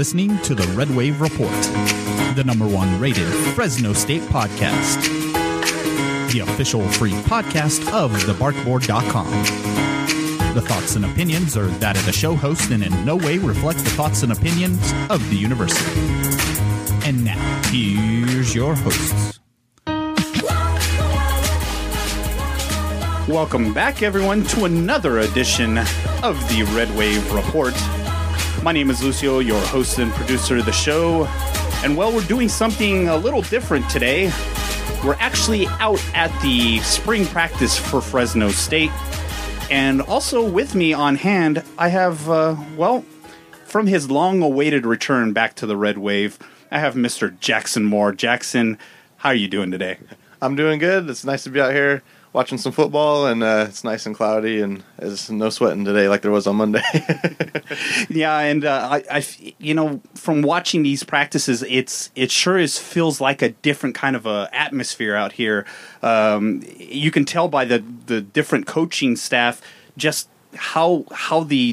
listening to the Red Wave Report, the #1 rated Fresno State podcast, the official free podcast of TheBarkboard.com. The thoughts and opinions are that of the show host and in no way reflect the thoughts and opinions of the university. And now, here's your hosts. Welcome back, everyone, to another edition of the Red Wave Report. My name is Lucio, your host and producer of the show. And well, we're doing something a little different today. We're actually out at the spring practice for Fresno State. And also with me on hand, I have, from his long-awaited return back to the Red Wave, I have Mr. Jackson Moore. Jackson, how are you doing today? I'm doing good. It's nice to be out here. Watching some football, and it's nice and cloudy, and there's no sweating today like there was on Monday. Yeah, and I from watching these practices, it sure feels like a different kind of a atmosphere out here. You can tell by the different coaching staff just how the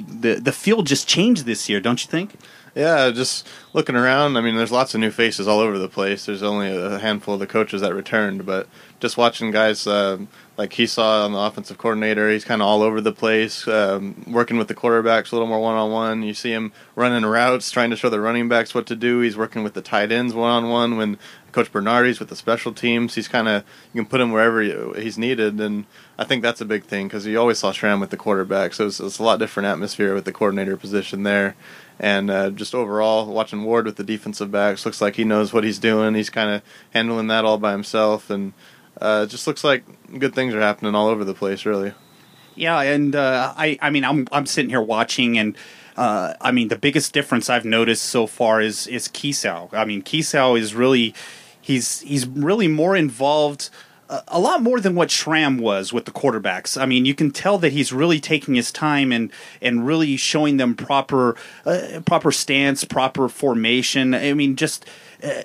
field just changed this year, don't you think? Yeah, just looking around, I mean, there's lots of new faces all over the place. There's only a handful of the coaches that returned, but just watching guys like Kiesau on the offensive coordinator, he's kind of all over the place, working with the quarterbacks a little more one-on-one. You see him running routes, trying to show the running backs what to do. He's working with the tight ends one-on-one. When Coach Bernardi's with the special teams, he's kind of, you can put him wherever he's needed, and I think that's a big thing because you always saw Schram with the quarterback, so it's a lot different atmosphere with the coordinator position there. And just overall, watching Ward with the defensive backs, looks like he knows what he's doing. He's kind of handling that all by himself, and it just looks like good things are happening all over the place, really. Yeah, and I'm sitting here watching, and the biggest difference I've noticed so far is Kiesau. I mean, Kiesau is really he's really more involved. A lot more than what Schram was with the quarterbacks. I mean, you can tell that he's really taking his time and really showing them proper stance, proper formation. I mean, just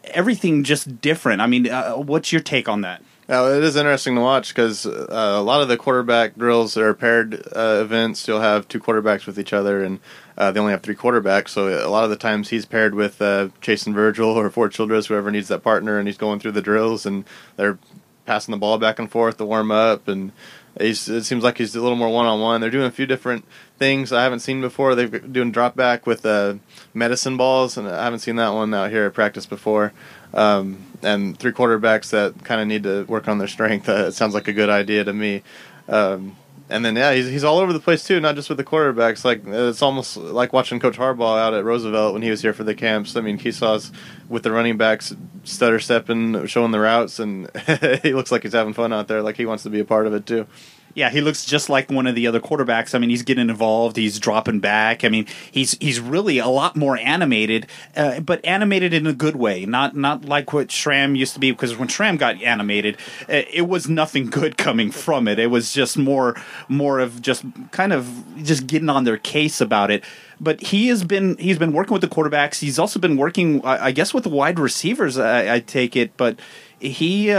everything just different. I mean, what's your take on that? It is interesting to watch because a lot of the quarterback drills are paired events. You'll have two quarterbacks with each other, and they only have three quarterbacks. So a lot of the times he's paired with Chason Virgil or Ford Childress, whoever needs that partner, and he's going through the drills, and they're passing the ball back and forth to warm up, and it seems like he's a little more one-on-one. They're doing a few different things I haven't seen before. They're doing drop back with medicine balls, and I haven't seen that one out here at practice before. And three quarterbacks that kind of need to work on their strength. It sounds like a good idea to me. And then, yeah, he's all over the place, too, not just with the quarterbacks. Like, it's almost like watching Coach Harbaugh out at Roosevelt when he was here for the camps. I mean, Kiesau's with the running backs, stutter-stepping, showing the routes, and he looks like he's having fun out there, like he wants to be a part of it, too. Yeah, he looks just like one of the other quarterbacks. I mean, he's getting involved. He's dropping back. I mean, he's really a lot more animated, but animated in a good way, not like what Schram used to be. Because when Schram got animated, it was nothing good coming from it. It was just more of just kind of just getting on their case about it. But he's been working with the quarterbacks. He's also been working, I guess, with the wide receivers. I take it, but he.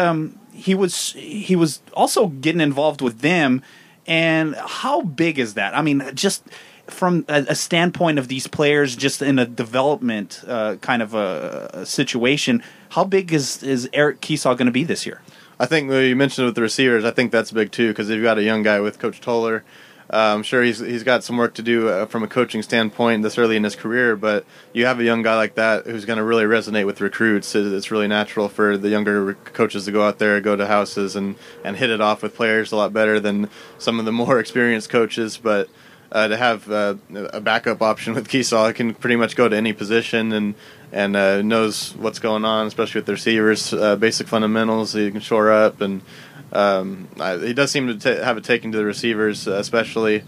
He was also getting involved with them, and how big is that? I mean, just from a standpoint of these players, just in a development kind of a situation, how big is Eric Kiesau going to be this year? I think you mentioned with the receivers. I think that's big too because they've got a young guy with Coach Toler. I'm sure he's got some work to do from a coaching standpoint this early in his career, but you have a young guy like that who's going to really resonate with recruits. It's really natural for the younger coaches to go out there, go to houses, and hit it off with players a lot better than some of the more experienced coaches, but to have a backup option with Kiesau, it can pretty much go to any position and knows what's going on, especially with the receivers, basic fundamentals he can shore up, and he does seem to have a taking to the receivers, especially,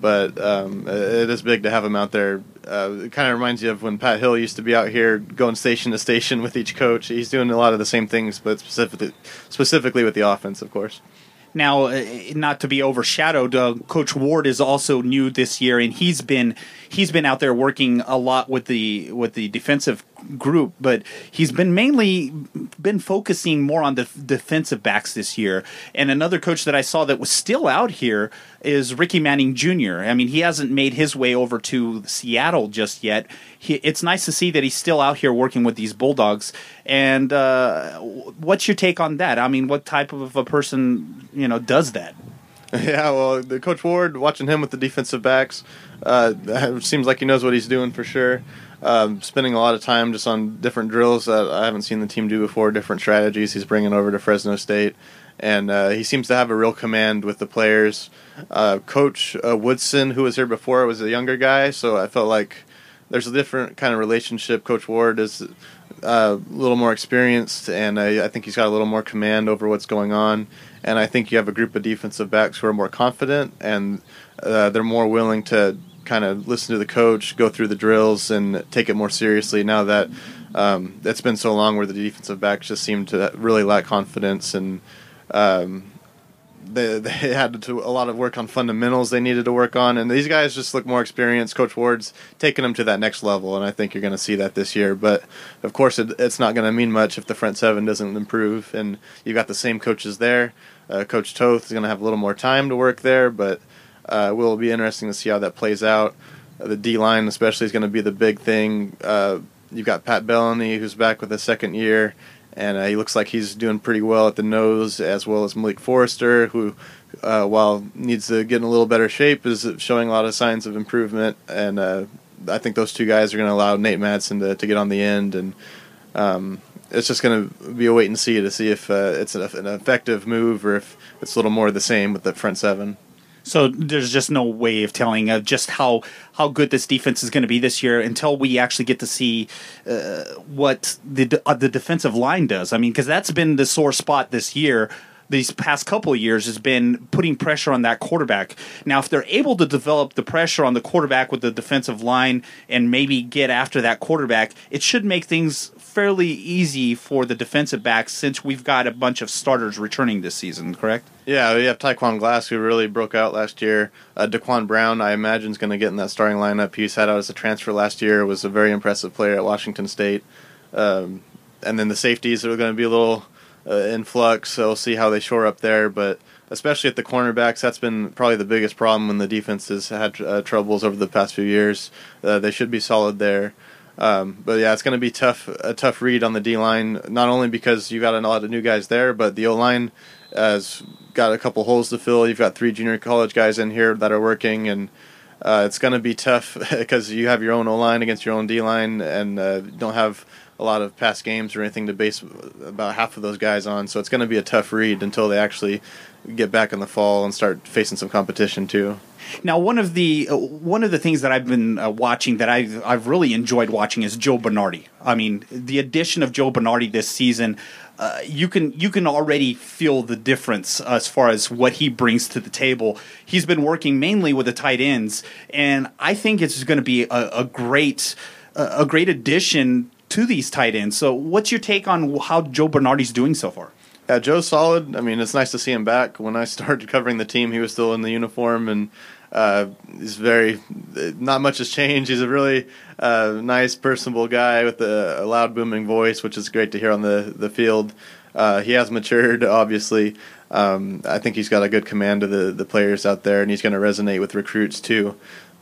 but it is big to have him out there. It kind of reminds you of when Pat Hill used to be out here going station to station with each coach. He's doing a lot of the same things, but specifically with the offense, of course. Now, not to be overshadowed, Coach Ward is also new this year, and he's been out there working a lot with the defensive group, but he's been mainly been focusing more on the defensive backs this year. And another coach that I saw that was still out here is Ricky Manning Jr. I mean, he hasn't made his way over to Seattle just yet. It's nice to see that he's still out here working with these Bulldogs. And what's your take on that? I mean, what type of a person, you know, does that? Yeah, well, the Coach Ward, watching him with the defensive backs, seems like he knows what he's doing for sure. Spending a lot of time just on different drills that I haven't seen the team do before, different strategies he's bringing over to Fresno State. And he seems to have a real command with the players. Coach Woodson, who was here before, was a younger guy, so I felt like there's a different kind of relationship. Coach Ward is a little more experienced, and I think he's got a little more command over what's going on. And I think you have a group of defensive backs who are more confident, and they're more willing to kind of listen to the coach, go through the drills, and take it more seriously now that it's been so long where the defensive backs just seem to really lack confidence. And they had to do a lot of work on fundamentals they needed to work on, and these guys just look more experienced. Coach Ward's taking them to that next level, and I think you're going to see that this year. But, of course, it's not going to mean much if the front seven doesn't improve, and you've got the same coaches there. Coach Toth is going to have a little more time to work there, but it will be interesting to see how that plays out. The D-line especially is going to be the big thing. You've got Pat Bellamy, who's back with his second year, and he looks like he's doing pretty well at the nose, as well as Malik Forrester, who, while needs to get in a little better shape, is showing a lot of signs of improvement. And I think those two guys are going to allow Nate Madsen to get on the end. And it's just going to be a wait and see to see if it's an effective move or if it's a little more of the same with the front seven. So there's just no way of telling just how good this defense is going to be this year until we actually get to see what the defensive line does. I mean, because that's been the sore spot this year. These past couple of years has been putting pressure on that quarterback. Now, if they're able to develop the pressure on the quarterback with the defensive line and maybe get after that quarterback, it should make things fairly easy for the defensive backs since we've got a bunch of starters returning this season, correct? Yeah, we have Tyquan Glass, who really broke out last year. Daquan Brown, I imagine, is going to get in that starting lineup. He sat out as a transfer last year, was a very impressive player at Washington State. And then the safeties are going to be a little in flux, so we'll see how they shore up there. But especially at the cornerbacks, that's been probably the biggest problem when the defense has had troubles over the past few years. They should be solid there. But yeah, it's going to be a tough read on the D-line, not only because you've got a lot of new guys there, but the O-line has got a couple holes to fill. You've got three junior college guys in here that are working, and it's going to be tough because you have your own O-line against your own D-line and don't have a lot of past games or anything to base about half of those guys on, so it's going to be a tough read until they actually get back in the fall and start facing some competition too. Now, one of the things that I've been watching that I've really enjoyed watching is Joe Bernardi. I mean, the addition of Joe Bernardi this season, you can already feel the difference as far as what he brings to the table. He's been working mainly with the tight ends, and I think it's going to be a great addition to these tight ends. So what's your take on how Joe Bernardi's doing so far? Yeah, Joe's solid. I mean, it's nice to see him back. When I started covering the team, he was still in the uniform, and he's not much has changed. He's a really nice, personable guy with a loud, booming voice, which is great to hear on the field. He has matured, obviously. I think he's got a good command of the players out there, and he's going to resonate with recruits too.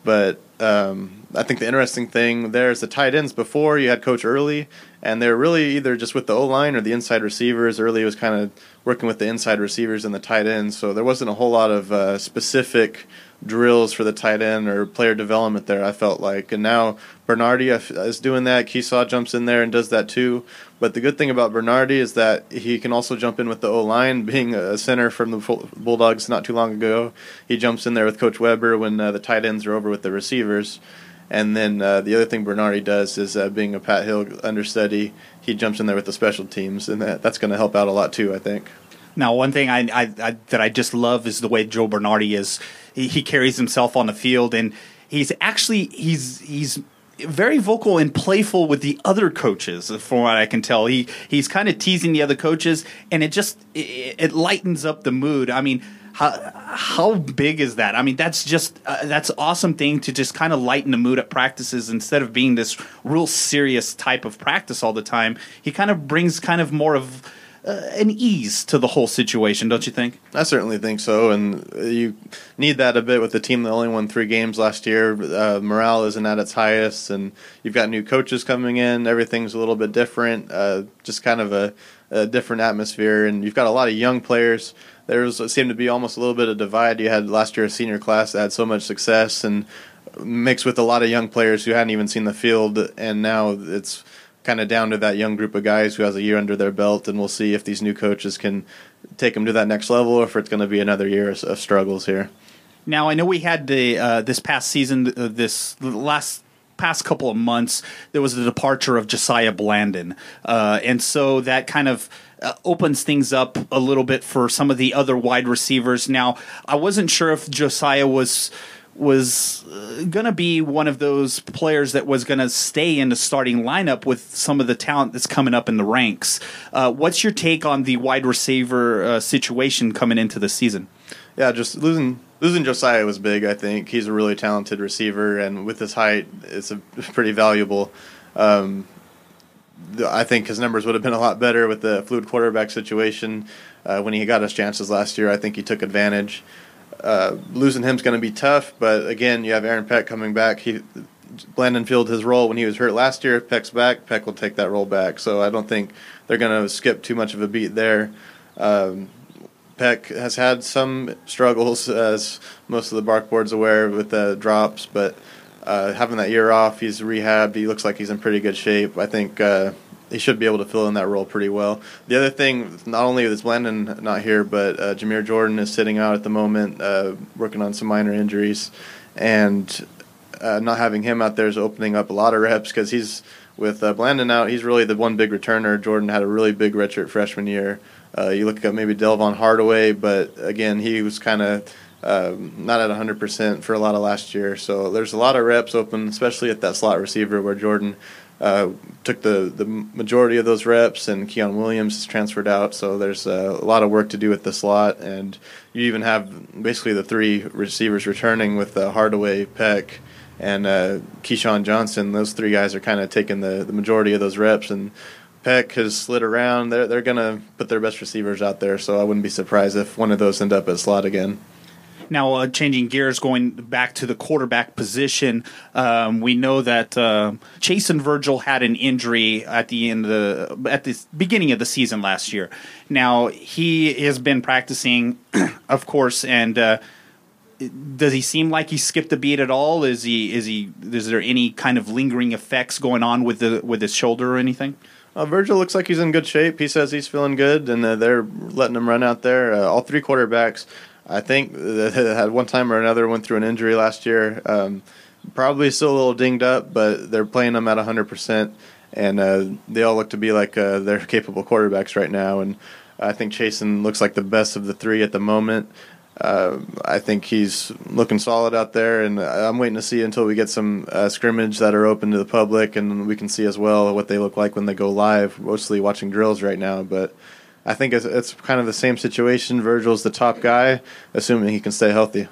But I think the interesting thing there is the tight ends. Before, you had Coach Early, and they're really either just with the O-line or the inside receivers. Early was kind of working with the inside receivers and the tight ends, so there wasn't a whole lot of specific drills for the tight end or player development there, I felt like. And now Bernardi is doing that. Kiesau jumps in there and does that too. But the good thing about Bernardi is that he can also jump in with the O-line, being a center from the Bulldogs not too long ago. He jumps in there with Coach Weber when the tight ends are over with the receivers. And then the other thing Bernardi does is being a Pat Hill understudy, he jumps in there with the special teams, and that's going to help out a lot too, I think. Now, one thing that I just love is the way Joe Bernardi is. He carries himself on the field, and he's very vocal and playful with the other coaches. From what I can tell, he's kind of teasing the other coaches, and it lightens up the mood. I mean, How big is that? I mean, that's just that's an awesome thing to just kind of lighten the mood at practices instead of being this real serious type of practice all the time. He kind of brings kind of more of an ease to the whole situation, don't you think? I certainly think so, and you need that a bit with the team that only won 3 games last year. Morale isn't at its highest, and you've got new coaches coming in. Everything's a little bit different, just kind of a different atmosphere, and you've got a lot of young players. There seemed to be almost a little bit of divide. You had last year's senior class that had so much success and mixed with a lot of young players who hadn't even seen the field, and now it's kind of down to that young group of guys who has a year under their belt, and we'll see if these new coaches can take them to that next level or if it's going to be another year of struggles here. Now, I know we had the this past season, past couple of months, there was the departure of Josiah Blandon, and so that kind of opens things up a little bit for some of the other wide receivers. Now, I wasn't sure if Josiah was going to be one of those players that was going to stay in the starting lineup with some of the talent that's coming up in the ranks. What's your take on the wide receiver situation coming into the season? Yeah, just losing Josiah was big, I think. He's a really talented receiver, and with his height, it's pretty valuable. I think his numbers would have been a lot better with the fluid quarterback situation. When he got his chances last year, I think he took advantage. Losing him is going to be tough, but again, you have Aaron Peck coming back. Blandon filled his role when he was hurt last year. Peck's back. Peck will take that role back, so I don't think they're going to skip too much of a beat there. Peck has had some struggles, as most of the Bark Board's aware, with the drops, but having that year off, he's rehabbed. He looks like he's in pretty good shape. I think he should be able to fill in that role pretty well. The other thing, not only is Blandon not here, but Jameer Jordan is sitting out at the moment, working on some minor injuries, and not having him out there is opening up a lot of reps because he's with Blandon out. He's really the one big returner. Jordan had a really big redshirt freshman year. You look at maybe Delvon Hardaway, but again, he was kind of not at 100% for a lot of last year. So there's a lot of reps open, especially at that slot receiver where Jordan took the majority of those reps, and Keon Williams is transferred out. So there's a lot of work to do at the slot, and you even have basically the 3 receivers returning with Hardaway, Peck, and Keyshawn Johnson. Those 3 guys are kind of taking the majority of those reps, and Peck has slid around. They're going to put their best receivers out there, so I wouldn't be surprised if one of those end up at slot again. Now, changing gears, going back to the quarterback position, we know that Chason Virgil had an injury at the beginning of the season last year. Now, he has been practicing, of course, and does he seem like he skipped a beat at all? Is there any kind of lingering effects going on with his shoulder or anything? Virgil looks like he's in good shape. He says he's feeling good, and they're letting him run out there. All 3 quarterbacks, I think, at one time or another went through an injury last year. Probably still a little dinged up, but they're playing them at 100%, and they all look to be like they're capable quarterbacks right now. And I think Chason looks like the best of the 3 at the moment. I think he's looking solid out there, and I'm waiting to see until we get some scrimmage that are open to the public, and we can see as well what they look like when they go live. Mostly watching drills right now, but I think it's kind of the same situation. Virgil's the top guy, assuming he can stay healthy.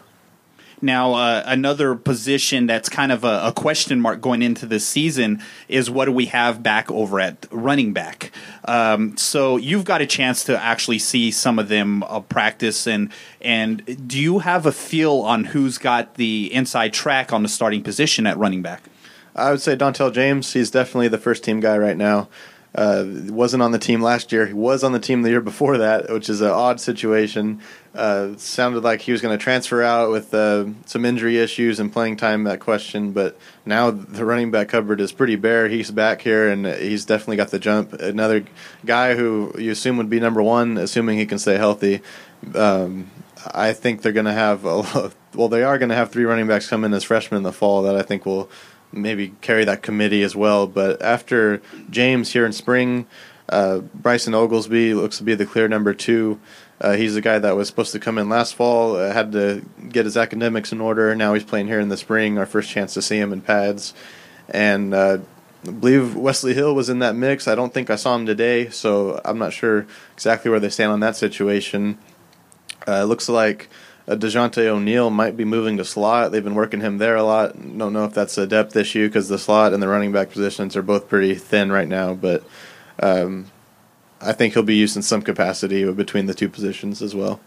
Now, another position that's kind of a question mark going into this season is what do we have back over at running back? So you've got a chance to actually see some of them practice, and do you have a feel on who's got the inside track on the starting position at running back? I would say Dontell James. He's definitely the first-team guy right now. Wasn't on the team last year. He was on the team the year before that, which is an odd situation. Sounded like he was going to transfer out with some injury issues and playing time, that question, but now the running back cupboard is pretty bare. He's back here, and he's definitely got the jump. Another guy who you assume would be number one, assuming he can stay healthy. I think they're going to have they are going to have 3 running backs come in as freshmen in the fall that I think will maybe carry that committee as well. But after James here in spring, Bryson Oglesby looks to be the clear number 2. He's the guy that was supposed to come in last fall, had to get his academics in order. Now he's playing here in the spring, our first chance to see him in pads. And I believe Wesley Hill was in that mix. I don't think I saw him today, so I'm not sure exactly where they stand on that situation. It looks like DeJounte O'Neal might be moving to slot. They've been working him there a lot. Don't know if that's a depth issue because the slot and the running back positions are both pretty thin right now, but I think he'll be used in some capacity between the two positions as well.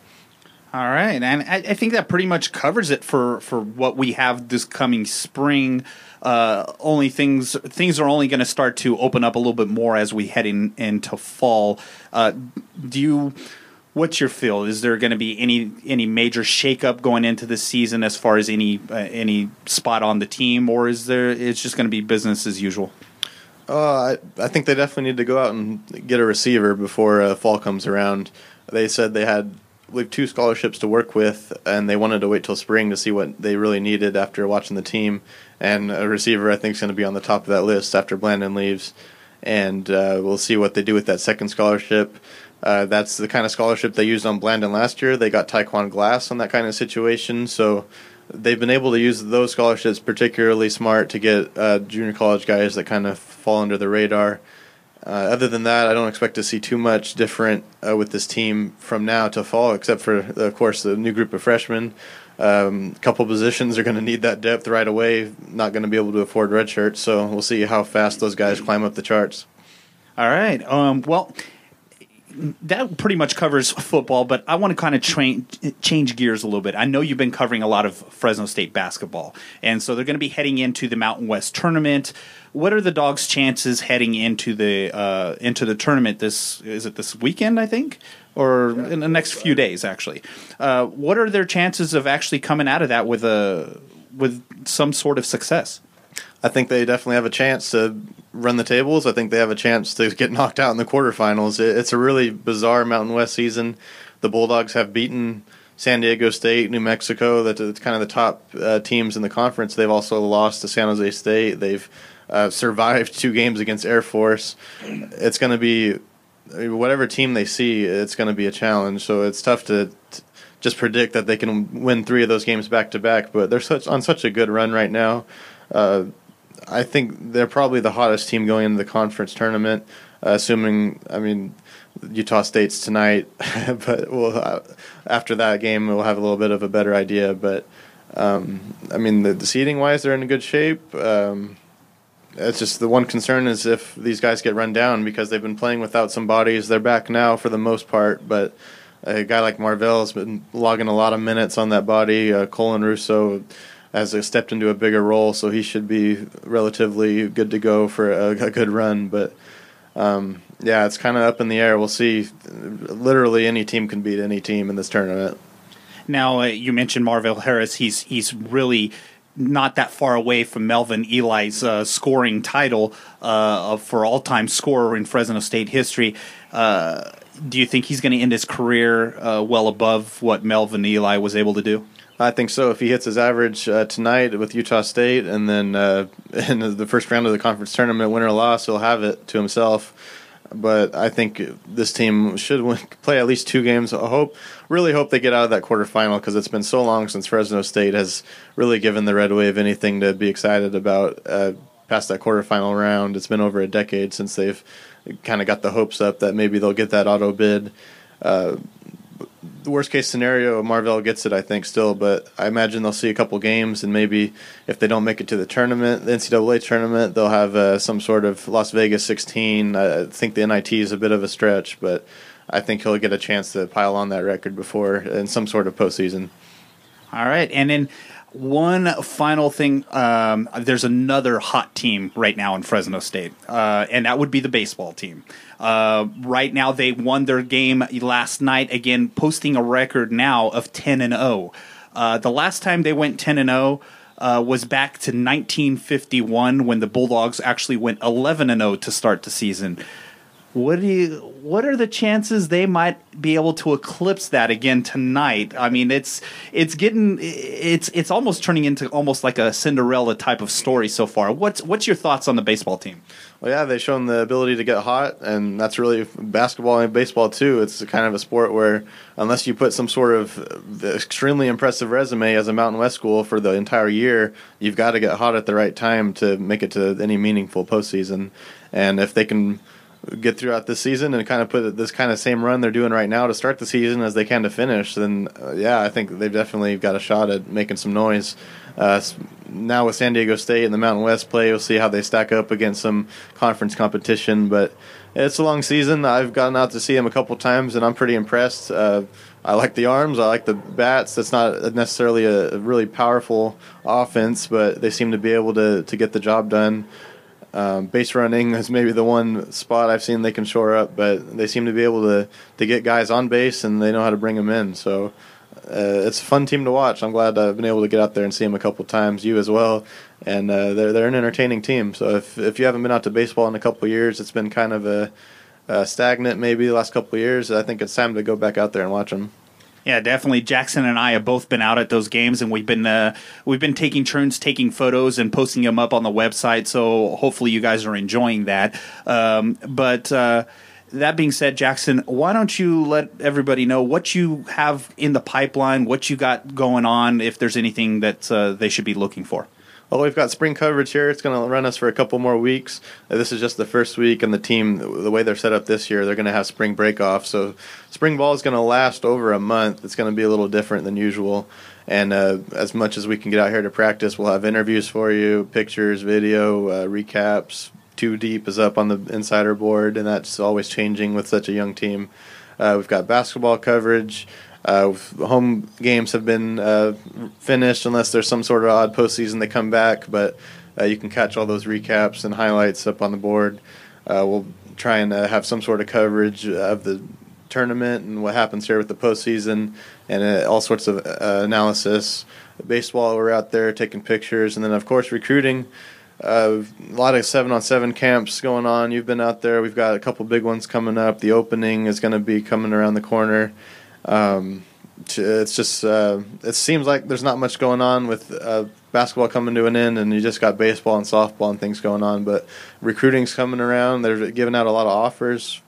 All right, and I think that pretty much covers it for what we have this coming spring. Only things are only going to start to open up a little bit more as we head into fall. What's your feel? Is there going to be any major shakeup going into this season as far as any spot on the team, or is there? It's just going to be business as usual. I think they definitely need to go out and get a receiver before fall comes around. They said they had, I believe, 2 scholarships to work with, and they wanted to wait till spring to see what they really needed after watching the team. And a receiver, I think, is going to be on the top of that list after Blandon leaves. And we'll see what they do with that second scholarship. That's the kind of scholarship they used on Blandon last year. They got Tyquan Glass on that kind of situation. So they've been able to use those scholarships particularly smart to get junior college guys that kind of fall under the radar. Other than that, I don't expect to see too much different with this team from now to fall, except for, of course, the new group of freshmen. A couple positions are going to need that depth right away, not going to be able to afford red shirts, so we'll see how fast those guys climb up the charts. All right. Well, that pretty much covers football, but I want to kind of change gears a little bit. I know you've been covering a lot of Fresno State basketball, and so they're going to be heading into the Mountain West tournament. What are the Dogs' chances heading into the tournament? This weekend, I think, or in the next few days, actually. What are their chances of actually coming out of that with some sort of success? I think they definitely have a chance to run the tables. I think they have a chance to get knocked out in the quarterfinals. It's a really bizarre Mountain West season. The Bulldogs have beaten San Diego State, New Mexico. That's kind of the top teams in the conference. They've also lost to San Jose State. They've survived 2 games against Air Force. It's going to be whatever team they see, it's going to be a challenge. So it's tough to just predict that they can win 3 of those games back-to-back, but they're on such a good run right now. I think they're probably the hottest team going into the conference tournament, assuming Utah State's tonight. But after that game, we'll have a little bit of a better idea. But, the seeding-wise, they're in good shape. It's just the one concern is if these guys get run down because they've been playing without some bodies. They're back now for the most part, but a guy like Marvelle has been logging a lot of minutes on that body. Colin Russo has stepped into a bigger role, so he should be relatively good to go for a good run. But, it's kind of up in the air. We'll see. Literally any team can beat any team in this tournament. Now, you mentioned Marvelle Harris. He's really not that far away from Melvin Eli's scoring title for all-time scorer in Fresno State history. Do you think he's going to end his career well above what Melvin Eli was able to do? I think so. If he hits his average tonight with Utah State and then in the first round of the conference tournament, win or loss, he'll have it to himself. But I think this team should play at least 2 games. I really hope they get out of that quarterfinal because it's been so long since Fresno State has really given the Red Wave anything to be excited about past that quarterfinal round. It's been over a decade since they've kind of got the hopes up that maybe they'll get that auto bid. The worst-case scenario, Marvelle gets it, I think, still, but I imagine they'll see a couple games, and maybe if they don't make it to the NCAA tournament, they'll have some sort of Las Vegas 16. I think the NIT is a bit of a stretch, but I think he'll get a chance to pile on that record before in some sort of postseason. All right, and then one final thing. There's another hot team right now in Fresno State, and that would be the baseball team. Right now, they won their game last night, again, posting a record now of 10-0. The last time they went 10-0 was back to 1951 when the Bulldogs actually went 11-0 to start the season. What are the chances they might be able to eclipse that again tonight? I mean, it's almost turning into almost like a Cinderella type of story so far. What's your thoughts on the baseball team? Well, yeah, they've shown the ability to get hot, and that's really basketball and baseball too. It's kind of a sport where unless you put some sort of extremely impressive resume as a Mountain West school for the entire year, you've got to get hot at the right time to make it to any meaningful postseason. And if they can get throughout this season and kind of put this kind of same run they're doing right now to start the season as they can to finish, then, yeah, I think they've definitely got a shot at making some noise. Now with San Diego State and the Mountain West play, we'll see how they stack up against some conference competition. But it's a long season. I've gotten out to see them a couple times, and I'm pretty impressed. I like the arms. I like the bats. That's not necessarily a really powerful offense, but they seem to be able to get the job done. Base running is maybe the one spot I've seen they can shore up, but they seem to be able to get guys on base, and they know how to bring them in. So it's a fun team to watch. I'm glad I've been able to get out there and see them a couple times, you as well. And they're an entertaining team. So if you haven't been out to baseball in a couple of years, it's been kind of stagnant maybe the last couple of years. I think it's time to go back out there and watch them. Yeah, definitely. Jackson and I have both been out at those games, and we've been taking turns taking photos and posting them up on the website. So hopefully you guys are enjoying that. That being said, Jackson, why don't you let everybody know what you have in the pipeline, what you got going on, if there's anything that they should be looking for? Well, we've got spring coverage here. It's going to run us for a couple more weeks. This is just the first week, and the team, the way they're set up this year, they're going to have spring break-off. So spring ball is going to last over a month. It's going to be a little different than usual. And as much as we can get out here to practice, we'll have interviews for you, pictures, video, recaps. Too Deep is up on the Insider board, and that's always changing with such a young team. We've got basketball coverage. Home games have been finished unless there's some sort of odd postseason they come back, but you can catch all those recaps and highlights up on the board. We'll try and have some sort of coverage of the tournament and what happens here with the postseason and all sorts of analysis. Baseball, we're out there taking pictures, and then, of course, recruiting. A lot of 7-on-7 camps going on. You've been out there. We've got a couple big ones coming up. The opening is going to be coming around the corner. It's just it seems like there's not much going on with basketball coming to an end, and you just got baseball and softball and things going on. But recruiting's coming around. They're giving out a lot of offers,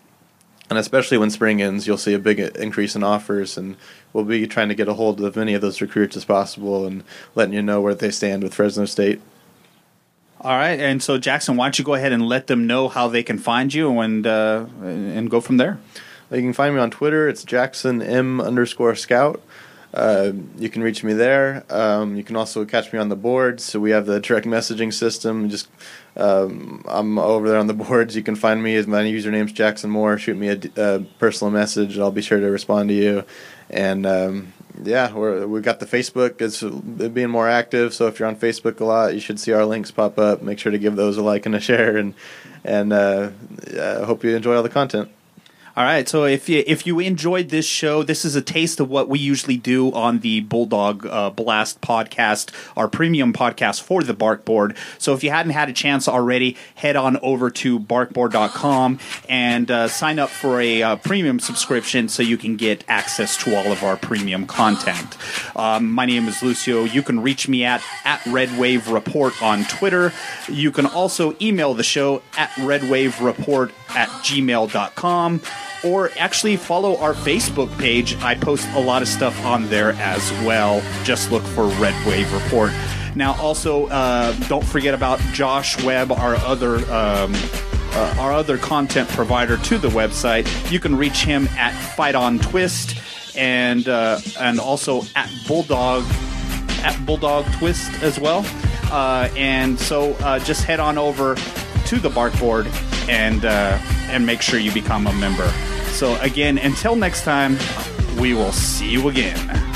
and especially when spring ends, you'll see a big increase in offers, and we'll be trying to get a hold of many of those recruits as possible and letting you know where they stand with Fresno State. All right, and so Jackson, why don't you go ahead and let them know how they can find you and go from there? You can find me on Twitter. It's JacksonM_Scout. You can reach me there. You can also catch me on the boards. So we have the direct messaging system. Just I'm over there on the boards. You can find me. My username's Jackson Moore. Shoot me a personal message. I'll be sure to respond to you. And yeah, we've got the Facebook. It's being more active. So if you're on Facebook a lot, you should see our links pop up. Make sure to give those a like and a share. And I hope you enjoy all the content. All right, so if you enjoyed this show, this is a taste of what we usually do on the Bulldog Blast podcast, our premium podcast for the Bark Board. So if you hadn't had a chance already, head on over to TheBarkboard.com and sign up for a premium subscription so you can get access to all of our premium content. My name is Lucio. You can reach me at Red Wave Report on Twitter. You can also email the show at redwavereport@gmail.com. Or actually follow our Facebook page. I post a lot of stuff on there as well. Just look for Red Wave Report. Now, also, don't forget about Josh Webb, our other content provider to the website. You can reach him at Fight On Twist and also at Bulldog Twist as well. And so just head on over to the Bark Board and make sure you become a member. So again, until next time, we will see you again.